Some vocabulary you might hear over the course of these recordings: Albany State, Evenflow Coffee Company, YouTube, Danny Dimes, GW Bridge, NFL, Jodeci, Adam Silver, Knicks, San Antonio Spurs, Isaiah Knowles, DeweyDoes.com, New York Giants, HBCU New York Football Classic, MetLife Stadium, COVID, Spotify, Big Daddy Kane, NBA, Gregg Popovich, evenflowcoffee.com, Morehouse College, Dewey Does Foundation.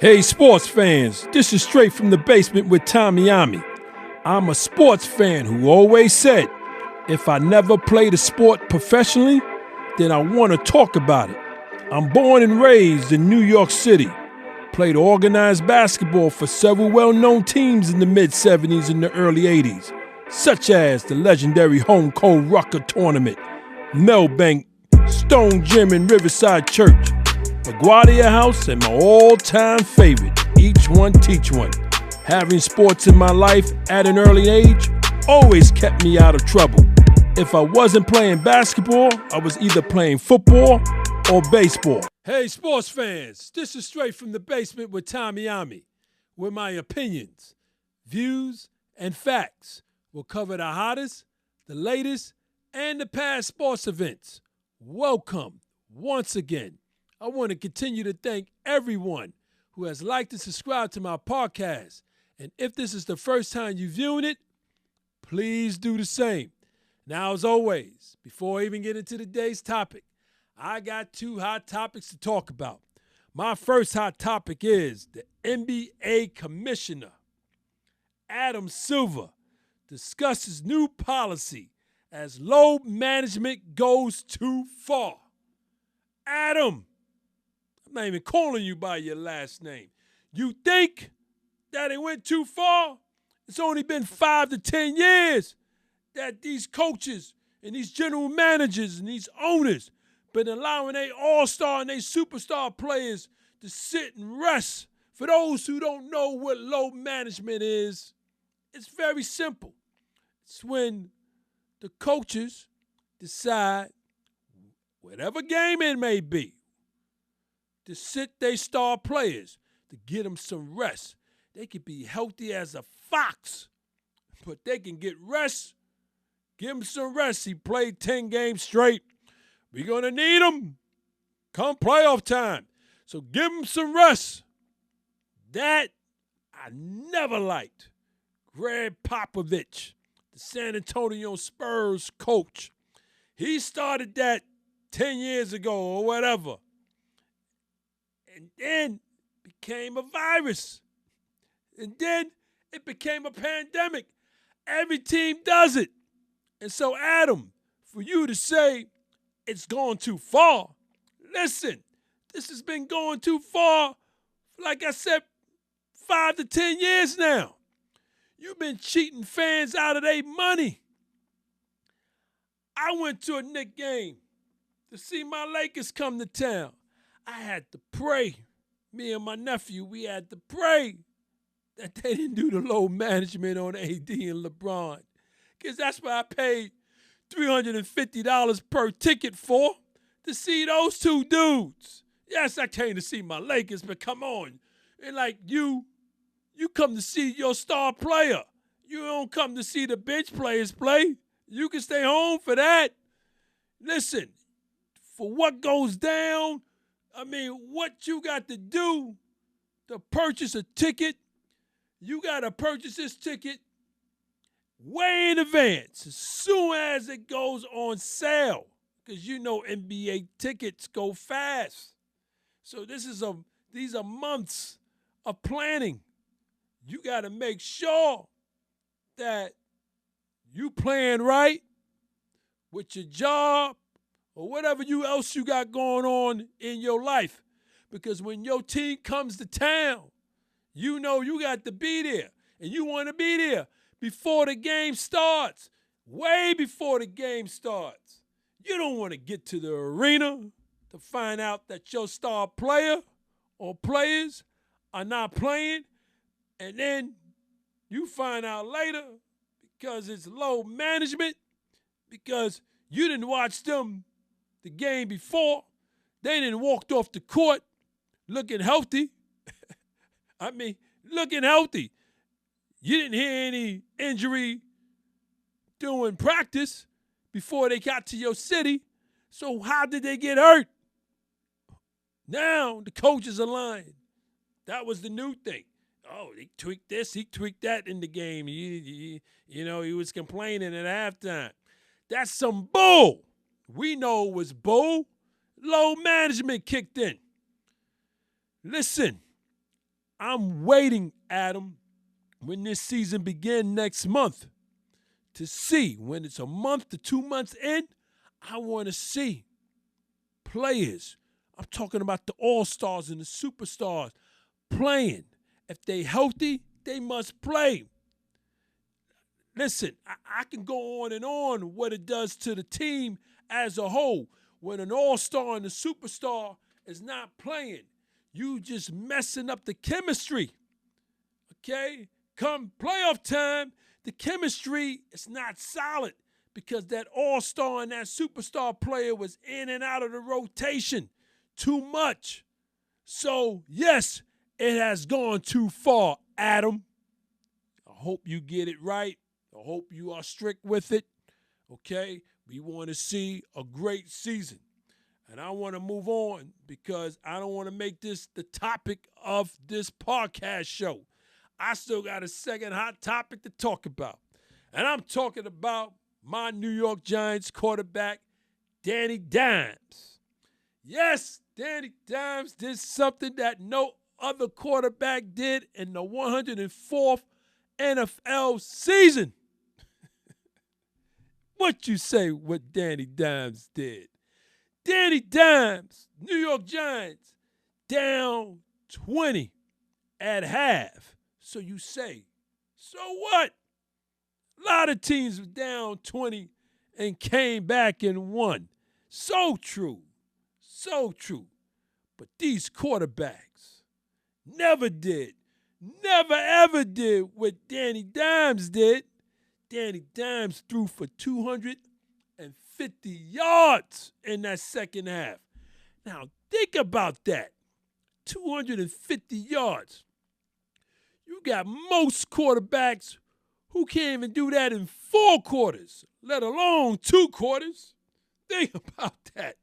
Hey sports fans, this is Straight from the Basement with Tommy Ommy. I'm a sports fan who always said, if I never played a sport professionally, then I want to talk about it. I'm born and raised in New York City. Played organized basketball for several well-known teams in the mid-70s and the early 80s, such as the legendary Home Cole Rucker Tournament, Melbank, Stone Gym and Riverside Church, LaGuardia House, and my all-time favorite, Each One Teach One. Having sports in my life at an early age always kept me out of trouble. If I wasn't playing basketball, I was either playing football or baseball. Hey sports fans, this is Straight from the Basement with Tommy Ommy, where my opinions, views, and facts will cover the hottest, the latest, and the past sports events. Welcome once again. I want to continue to thank everyone who has liked and subscribed to my podcast. And if this is the first time you're viewing it, please do the same. Now, as always, before I even get into today's topic, I got two hot topics to talk about. My first hot topic is the NBA commissioner, Adam Silver, discusses new policy as load management goes too far. Adam! I'm not even calling you by your last name. You think that it went too far? It's only been 5 to 10 years that these coaches and these general managers and these owners been allowing their all-star and their superstar players to sit and rest. For those who don't know what load management is, it's very simple. It's when the coaches decide, whatever game it may be, to sit their star players, to get them some rest. They can be healthy as a fox, but they can get rest. Give him some rest. He played 10 games straight. We're going to need him come playoff time. So give him some rest. That I never liked. Gregg Popovich, the San Antonio Spurs coach, he started that 10 years ago or whatever. And then became a virus. And then it became a pandemic. Every team does it. And so, Adam, for you to say it's gone too far, listen, this has been going too far, like I said, 5 to 10 years now. You've been cheating fans out of their money. I went to a Knicks game to see my Lakers come to town. I had to pray. Me and my nephew, we had to pray that they didn't do the low management on AD and LeBron, because that's what I paid $350 per ticket for, to see those two dudes. Yes, I came to see my Lakers, but come on. And like you come to see your star player. You don't come to see the bench players play. You can stay home for that. Listen, for what goes down, I mean, what you got to do to purchase a ticket, you got to purchase this ticket way in advance, as soon as it goes on sale, because you know NBA tickets go fast. So these are months of planning. You got to make sure that you plan right with your job, or whatever you else you got going on in your life. Because when your team comes to town, you know you got to be there. And you want to be there before the game starts, way before the game starts. You don't want to get to the arena to find out that your star player or players are not playing. And then you find out later because it's low management, because you didn't watch them the game before. They didn't walk off the court looking healthy. I mean, looking healthy. You didn't hear any injury during practice before they got to your city. So how did they get hurt? Now the coaches are lying. That was the new thing. Oh, he tweaked this, he tweaked that in the game. You know, he was complaining at halftime. That's some bull. We know it was bull. Low management kicked in. Listen, I'm waiting, Adam, when this season begins next month to see when it's a month to 2 months in. I want to see players. I'm talking about the all-stars and the superstars playing. If they healthy, they must play. Listen, I can go on and on what it does to the team as a whole. When an all-star and a superstar is not playing, you just messing up the chemistry, okay? Come playoff time, the chemistry is not solid because that all-star and that superstar player was in and out of the rotation too much. So, yes, it has gone too far, Adam. I hope you get it right. I hope you are strict with it, okay? We want to see a great season. And I want to move on because I don't want to make this the topic of this podcast show. I still got a second hot topic to talk about. And I'm talking about my New York Giants quarterback, Danny Dimes. Yes, Danny Dimes did something that no other quarterback did in the 104th NFL season. What you say what Danny Dimes did? Danny Dimes, New York Giants, down 20 at half. So you say, so what? A lot of teams were down 20 and came back and won. So true. So true. But these quarterbacks never ever did what Danny Dimes did. Danny Dimes threw for 250 yards in that second half. Now, think about that. 250 yards. You got most quarterbacks who can't even do that in four quarters, let alone two quarters. Think about that.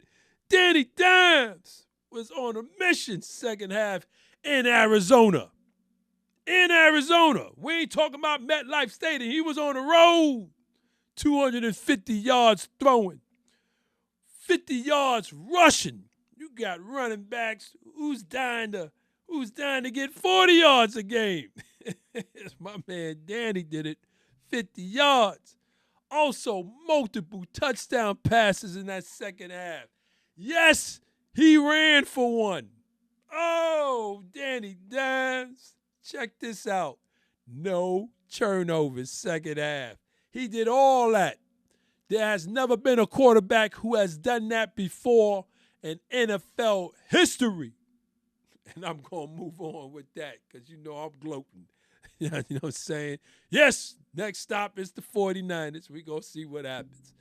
Danny Dimes was on a mission second half in Arizona. In Arizona. We ain't talking about MetLife Stadium. He was on the road. 250 yards throwing, 50 yards rushing. You got running backs who's dying to get 40 yards a game. My man Danny did it, 50 yards. Also, multiple touchdown passes in that second half. Yes, he ran for one. Oh, Danny Dimes. Check this out. No turnovers second half. He did all that. There has never been a quarterback who has done that before in NFL history. And I'm going to move on with that because you know I'm gloating. You know what I'm saying? Yes, next stop is the 49ers. We're going to see what happens.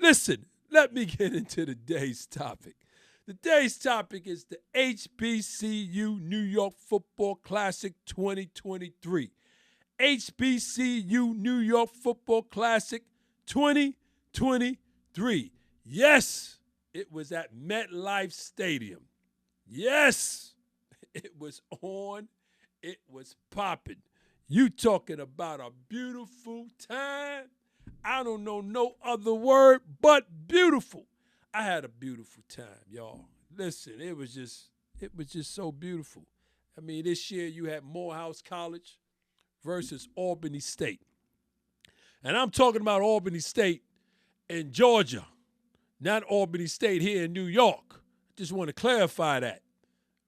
Listen, let me get into today's topic. Today's topic is the HBCU New York Football Classic 2023. HBCU New York Football Classic 2023. Yes, it was at MetLife Stadium. Yes, it was on. It was popping. You talking about a beautiful time? I don't know no other word but beautiful. I had a beautiful time, y'all. Listen, it was just so beautiful. I mean, this year you had Morehouse College versus Albany State. And I'm talking about Albany State in Georgia, not Albany State here in New York. Just want to clarify that,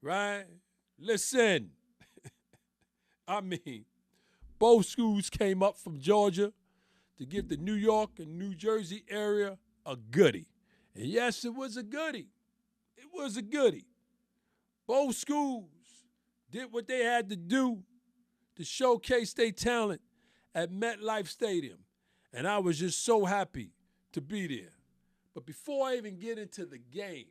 right? Listen, I mean, both schools came up from Georgia to give the New York and New Jersey area a goodie. And yes, it was a goodie. It was a goodie. Both schools did what they had to do to showcase their talent at MetLife Stadium. And I was just so happy to be there. But before I even get into the game,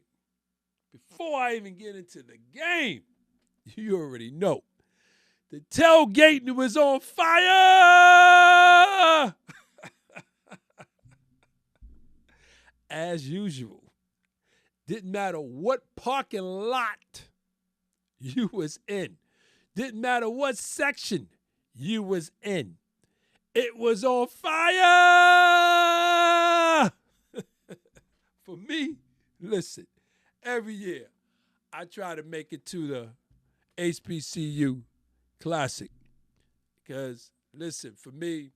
you already know, the tailgate was on fire! As usual, didn't matter what parking lot you was in, didn't matter what section you was in, it was on fire. For me, listen, every year I try to make it to the HBCU Classic. Because, listen, for me,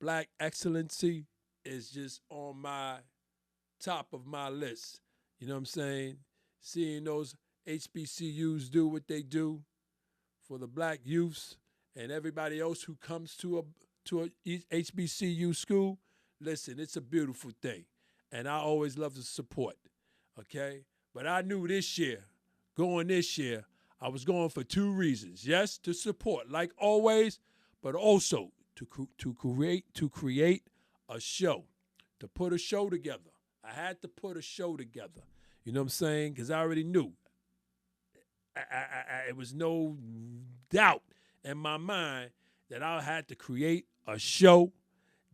black excellency is just on my top of my list. You know what I'm saying? Seeing those HBCUs do what they do for the black youths and everybody else who comes to a HBCU school, listen, it's a beautiful thing. And I always love the support, okay? But I knew this year, going this year, I was going for two reasons. Yes, to support, like always, but also to create a show, to put a show together. I had to put a show together. You know what I'm saying? Because I already knew. It was no doubt in my mind that I had to create a show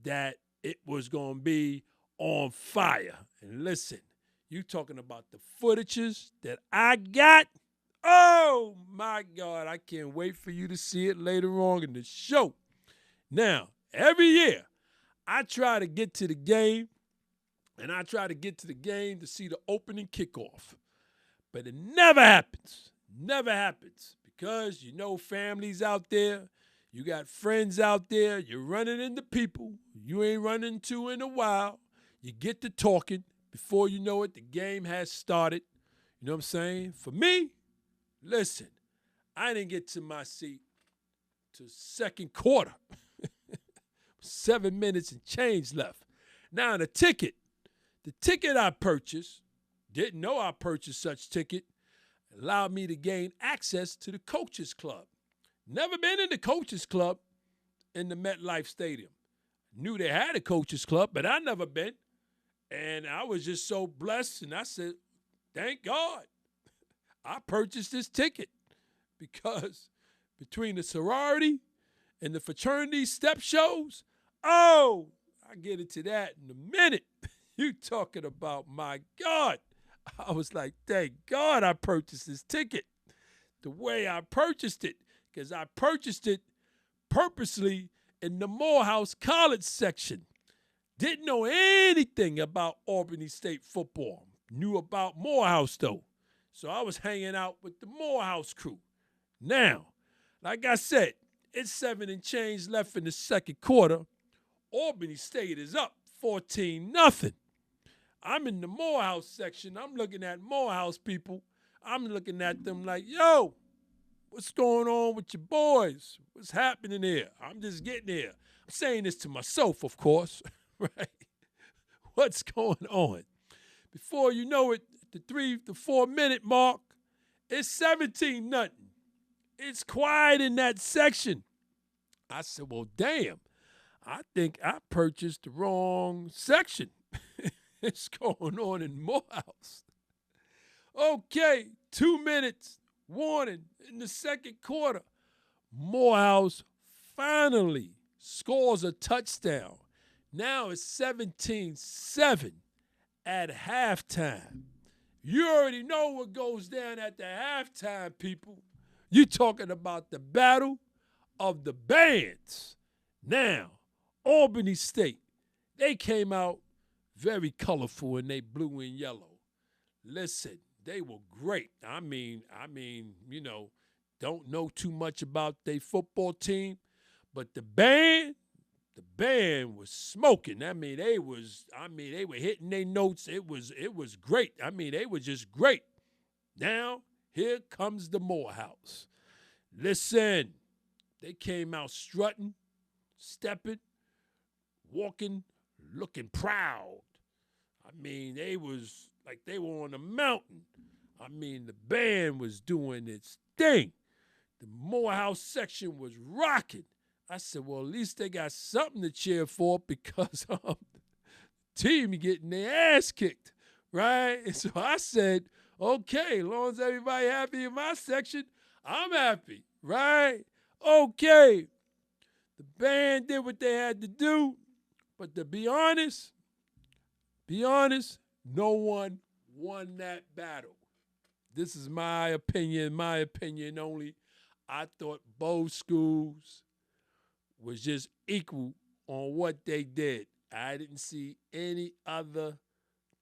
that it was going to be on fire. And listen, you talking about the footages that I got. Oh, my God, I can't wait for you to see it later on in the show. Now, every year, I try to get to the game, and I try to get to the game to see the opening kickoff. But it never happens. Never happens. Because, you know, families out there, you got friends out there, you're running into people you ain't running into in a while. You get to talking. Before you know it, the game has started. You know what I'm saying? For me, listen, I didn't get to my seat to second quarter. 7 minutes and change left. Now the ticket I purchased, didn't know I purchased such ticket, allowed me to gain access to the Coaches Club. Never been in the Coaches Club in the MetLife Stadium. Knew they had a Coaches Club, but I never been. And I was just so blessed, and I said, thank God I purchased this ticket, because between the sorority and the fraternity step shows, oh, I get into that in a minute. You talking about, my God. I was like, thank God I purchased this ticket the way I purchased it, because I purchased it purposely in the Morehouse College section. Didn't know anything about Albany State football. Knew about Morehouse, though. So I was hanging out with the Morehouse crew. Now, like I said, it's 7 and change left in the second quarter. Albany State is up 14-0. I'm in the Morehouse section. I'm looking at Morehouse people. I'm looking at them like, yo, what's going on with your boys? What's happening here? I'm just getting here. I'm saying this to myself, of course, right? What's going on? Before you know it, the 3 to 4 minute mark, it's 17-0. It's quiet in that section. I said, well, damn, I think I purchased the wrong section. It's going on in Morehouse. Okay, 2 minutes warning in the second quarter. Morehouse finally scores a touchdown. Now it's 17-7. At halftime. You already know what goes down at the halftime, people. You talking about the battle of the bands. Now, Albany State, they came out very colorful in they blue and yellow. Listen, they were great. I mean, you know, don't know too much about their football team, but the band was smoking. They were hitting their notes. It was great. They were just great. Now, here comes the Morehouse. Listen, they came out strutting, stepping, walking, looking proud. They was like they were on a mountain. The band was doing its thing. The Morehouse section was rocking. I said, well, at least they got something to cheer for, because the team getting their ass kicked, right? And so I said, okay, as long as everybody happy in my section, I'm happy, right? Okay. The band did what they had to do, but to be honest, no one won that battle. This is my opinion only. I thought both schools was just equal on what they did. I didn't see any other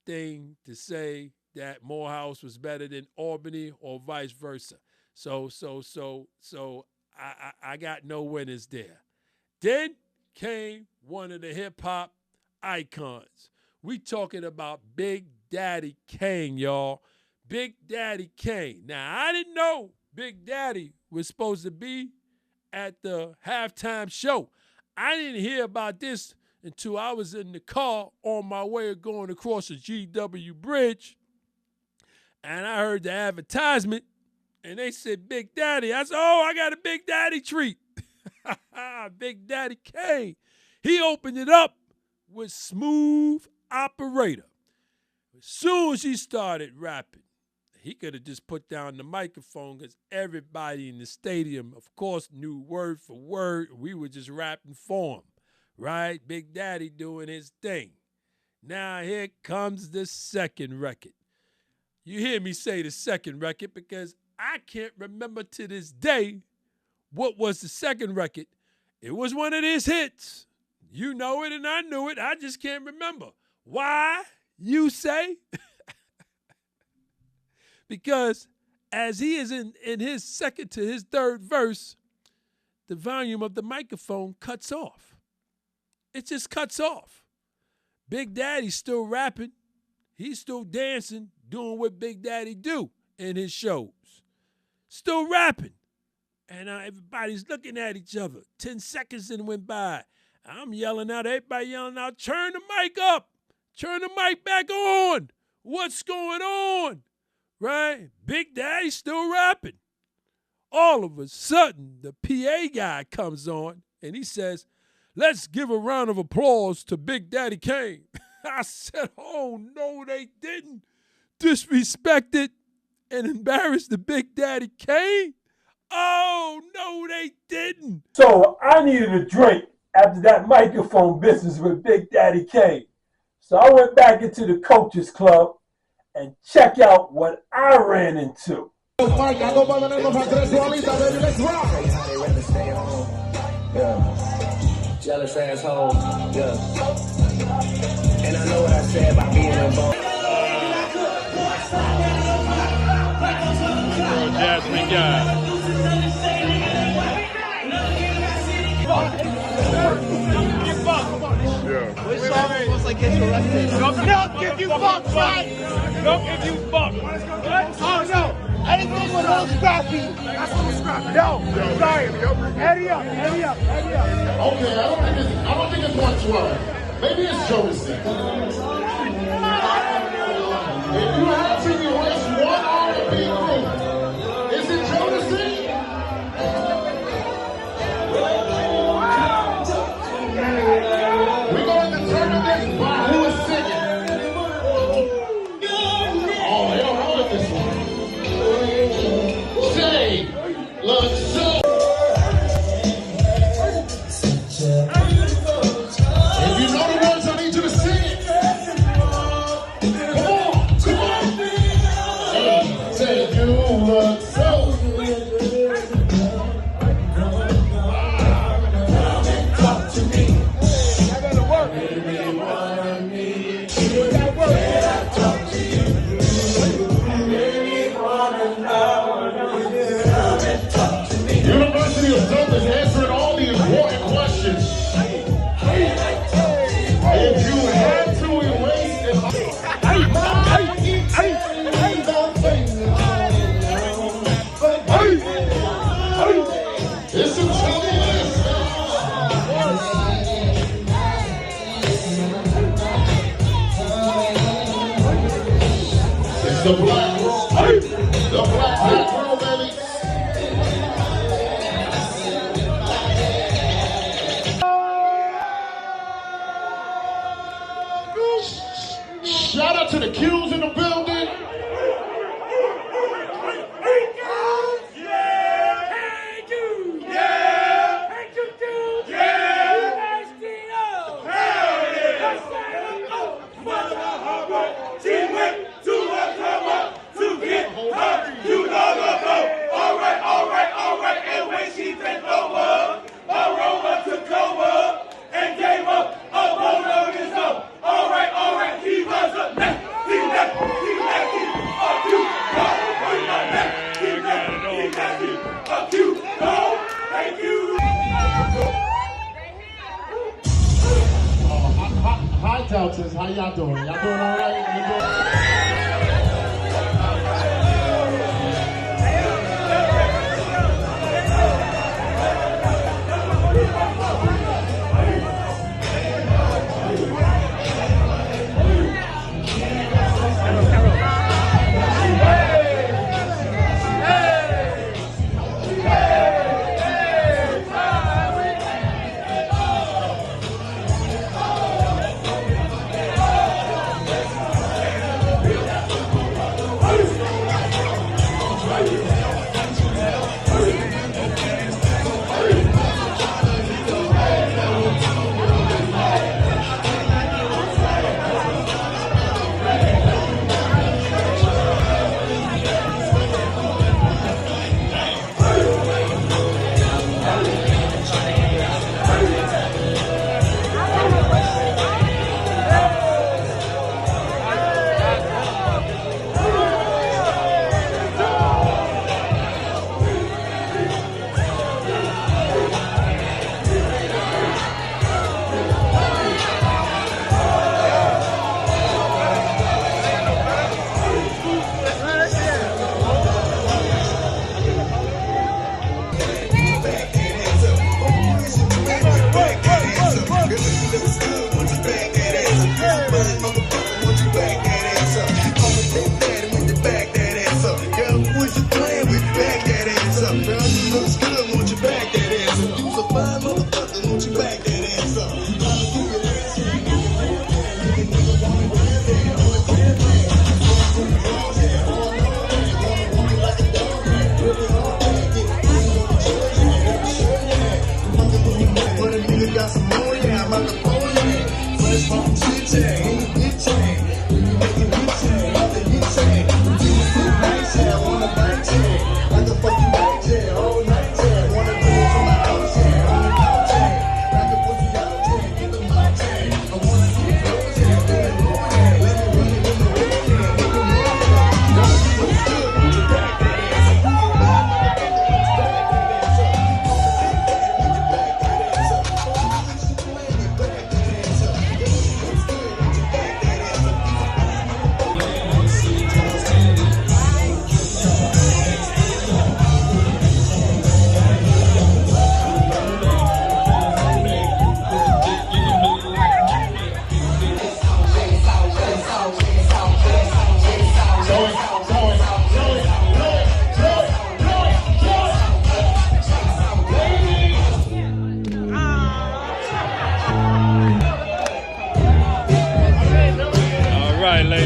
thing to say that Morehouse was better than Albany or vice versa. So I got no winners there. Then came one of the hip-hop icons. We talking about Big Daddy Kane, y'all. Big Daddy Kane. Now, I didn't know Big Daddy was supposed to be at the halftime show. I didn't hear about this until I was in the car on my way of going across the GW Bridge, and I heard the advertisement, and they said Big Daddy. I said, oh, I got a Big Daddy treat. Big Daddy Kane. He opened it up with Smooth Operator. As soon as he started rapping, he could have just put down the microphone because everybody in the stadium, of course, knew word for word. We were just rapping for him, right? Big Daddy doing his thing. Now here comes the second record. You hear me say the second record because I can't remember to this day what was the second record. It was one of these hits. You know it and I knew it. I just can't remember. Why, you say? Because as he is in his second to his third verse, the volume of the microphone cuts off. It just cuts off. Big Daddy's still rapping. He's still dancing, doing what Big Daddy do in his shows. Still rapping. And everybody's looking at each other. 10 seconds then went by. I'm yelling out. Everybody yelling out, turn the mic up. Turn the mic back on. What's going on? Right? Big Daddy's still rapping. All of a sudden, the PA guy comes on, and he says, let's give a round of applause to Big Daddy Kane. I said, oh, no, they didn't. Disrespected and embarrassed the Big Daddy Kane? Oh, no, they didn't. So I needed a drink after that microphone business with Big Daddy Kane. So I went back into the coaches club and check out what I ran into. Yeah. Jealous asshole. Yeah. And I know what I said about being involved. Girl, Jasmine guy. Yeah. Which song is supposed to get you arrested? Don't give you fuck, right? Don't give you fuck. Oh, no. Anything with a little scrappy. That's a little scrappy. No. Sorry. Eddie up. Eddie up. Eddie up. Okay, I don't think it's 112. Maybe it's Josie. If you had to erase one R&B group, is it Jodeci? We're going to turn this by who is singing. Deltas, how y'all doing? Y'all doing all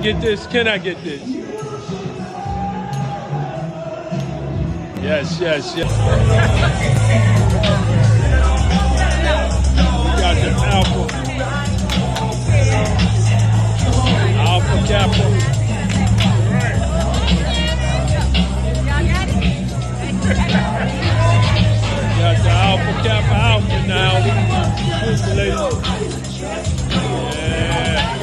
Get this? Can I get this? Yes, yes, yes. We got the Alpha Kappa. Got the Alpha Kappa Alpha now. Listen, ladies. Yeah.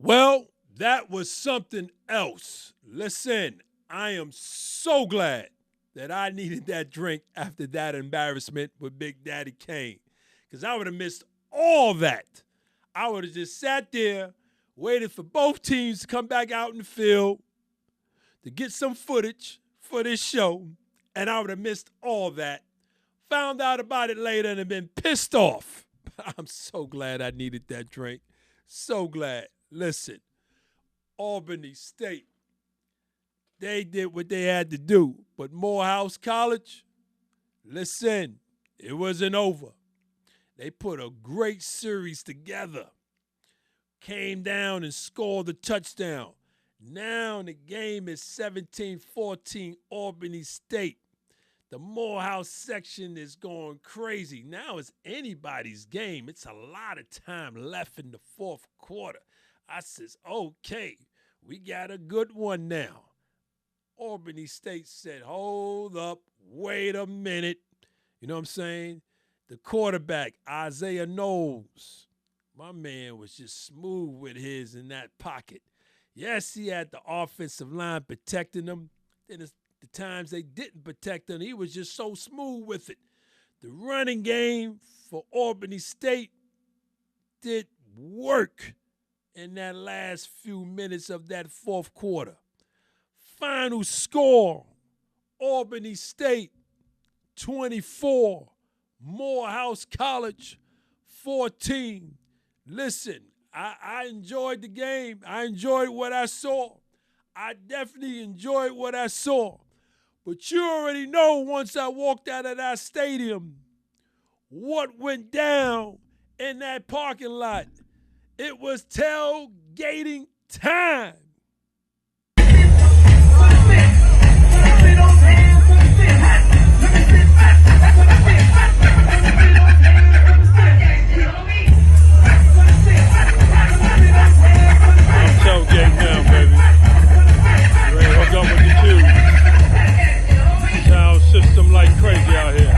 Well, that was something else. Listen, I am so glad that I needed that drink after that embarrassment with Big Daddy Kane, because I would have missed all that. I would have just sat there, waited for both teams to come back out in the field to get some footage for this show, and I would have missed all that. Found out about it later and have been pissed off. I'm so glad I needed that drink. So glad. Listen, Albany State, they did what they had to do. But Morehouse College, listen, it wasn't over. They put a great series together. Came down and scored the touchdown. Now the game is 17-14 Albany State. The Morehouse section is going crazy. Now it's anybody's game. It's a lot of time left in the fourth quarter. I says, okay, we got a good one now. Albany State said, hold up, wait a minute. You know what I'm saying? The quarterback, Isaiah Knowles, my man was just smooth with his in that pocket. Yes, he had the offensive line protecting him. Then it's the times they didn't protect him, he was just so smooth with it. The running game for Albany State did work in that last few minutes of that fourth quarter. Final score, Albany State 24, Morehouse College 14. Listen, I enjoyed the game. I enjoyed what I saw. I definitely enjoyed what I saw. But you already know once I walked out of that stadium what went down in that parking lot. It was tailgating time. Tailgate now, baby. Ready, hook up with you too. Sound system like crazy out here.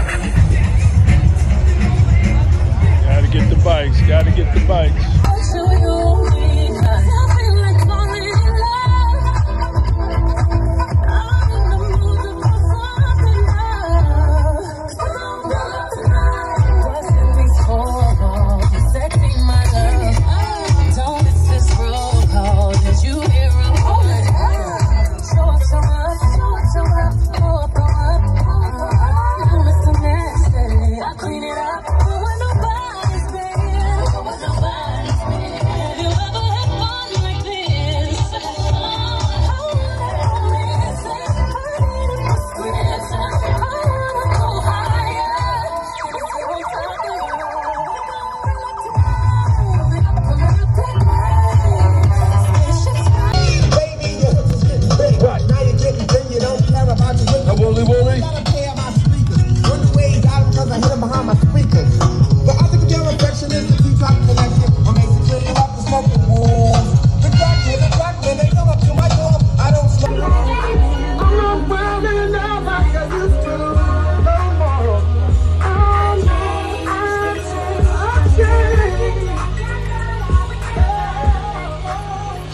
Gotta get the bikes, gotta get the bikes. So you mean,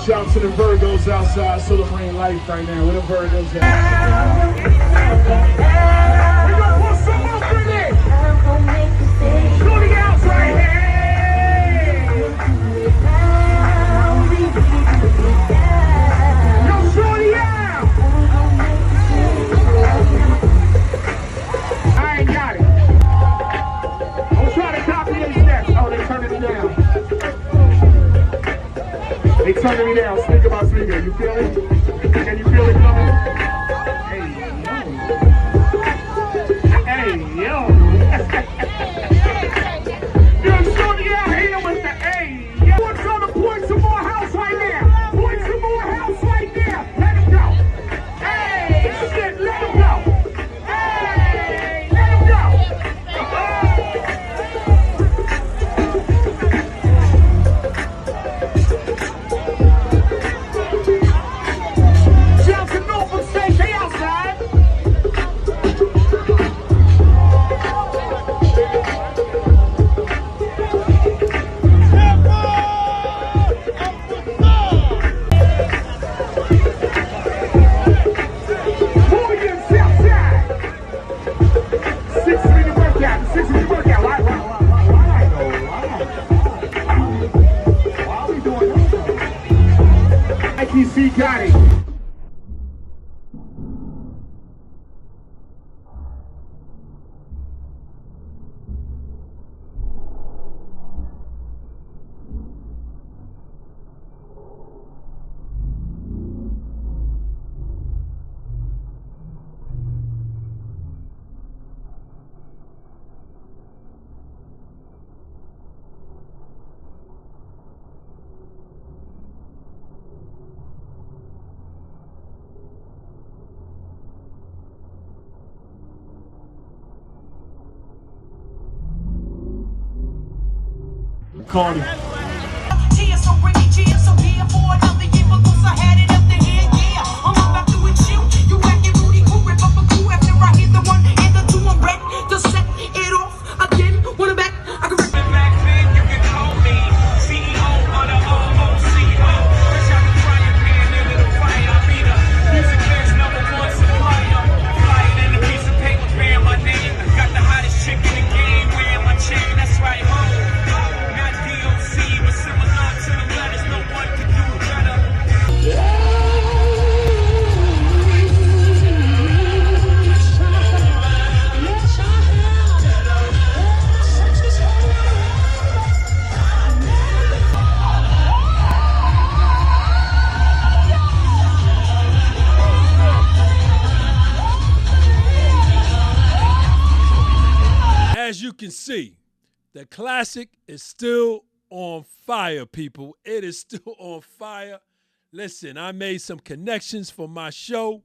Shouts to the Virgos outside celebrating life right now. Where the Virgos at? We're gonna put some up in it. Shoot it out right here. Yo, shoot it out. I ain't got it. I'm trying to copy these steps. Oh, they turned it down. They turning me down, speaker by speaker. You feel it? Can you feel it coming? Hey, yo. Hey, yo. You're shorty out here with the hey, yo. What's on the point to Morehouse right there? Point to Morehouse right there. Let him go. Hey, shit, let him go. Hey, let him go. Got it. Cardi. The classic is still on fire, people. It is still on fire. Listen, I made some connections for my show.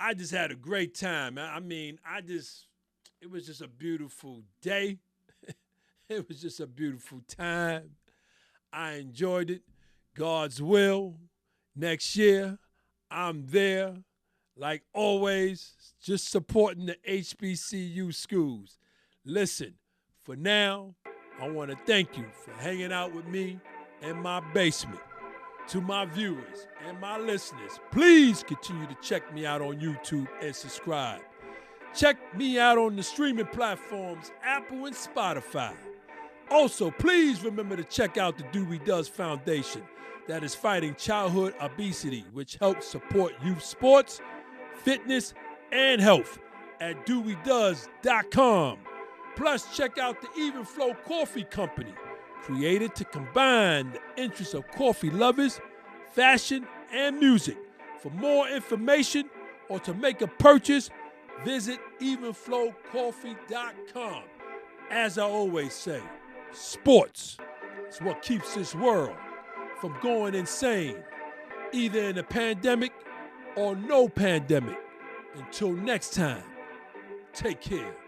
I just had a great time. I mean, it was just a beautiful day. It was just a beautiful time. I enjoyed it. God's will. Next year, I'm there. Like always, just supporting the HBCU schools. Listen. For now, I want to thank you for hanging out with me in my basement. To my viewers and my listeners, please continue to check me out on YouTube and subscribe. Check me out on the streaming platforms, Apple and Spotify. Also, please remember to check out the Dewey Does Foundation that is fighting childhood obesity, which helps support youth sports, fitness, and health at DeweyDoes.com. Plus, check out the Evenflow Coffee Company, created to combine the interests of coffee lovers, fashion, and music. For more information or to make a purchase, visit evenflowcoffee.com. As I always say, sports is what keeps this world from going insane, either in a pandemic or no pandemic. Until next time, take care.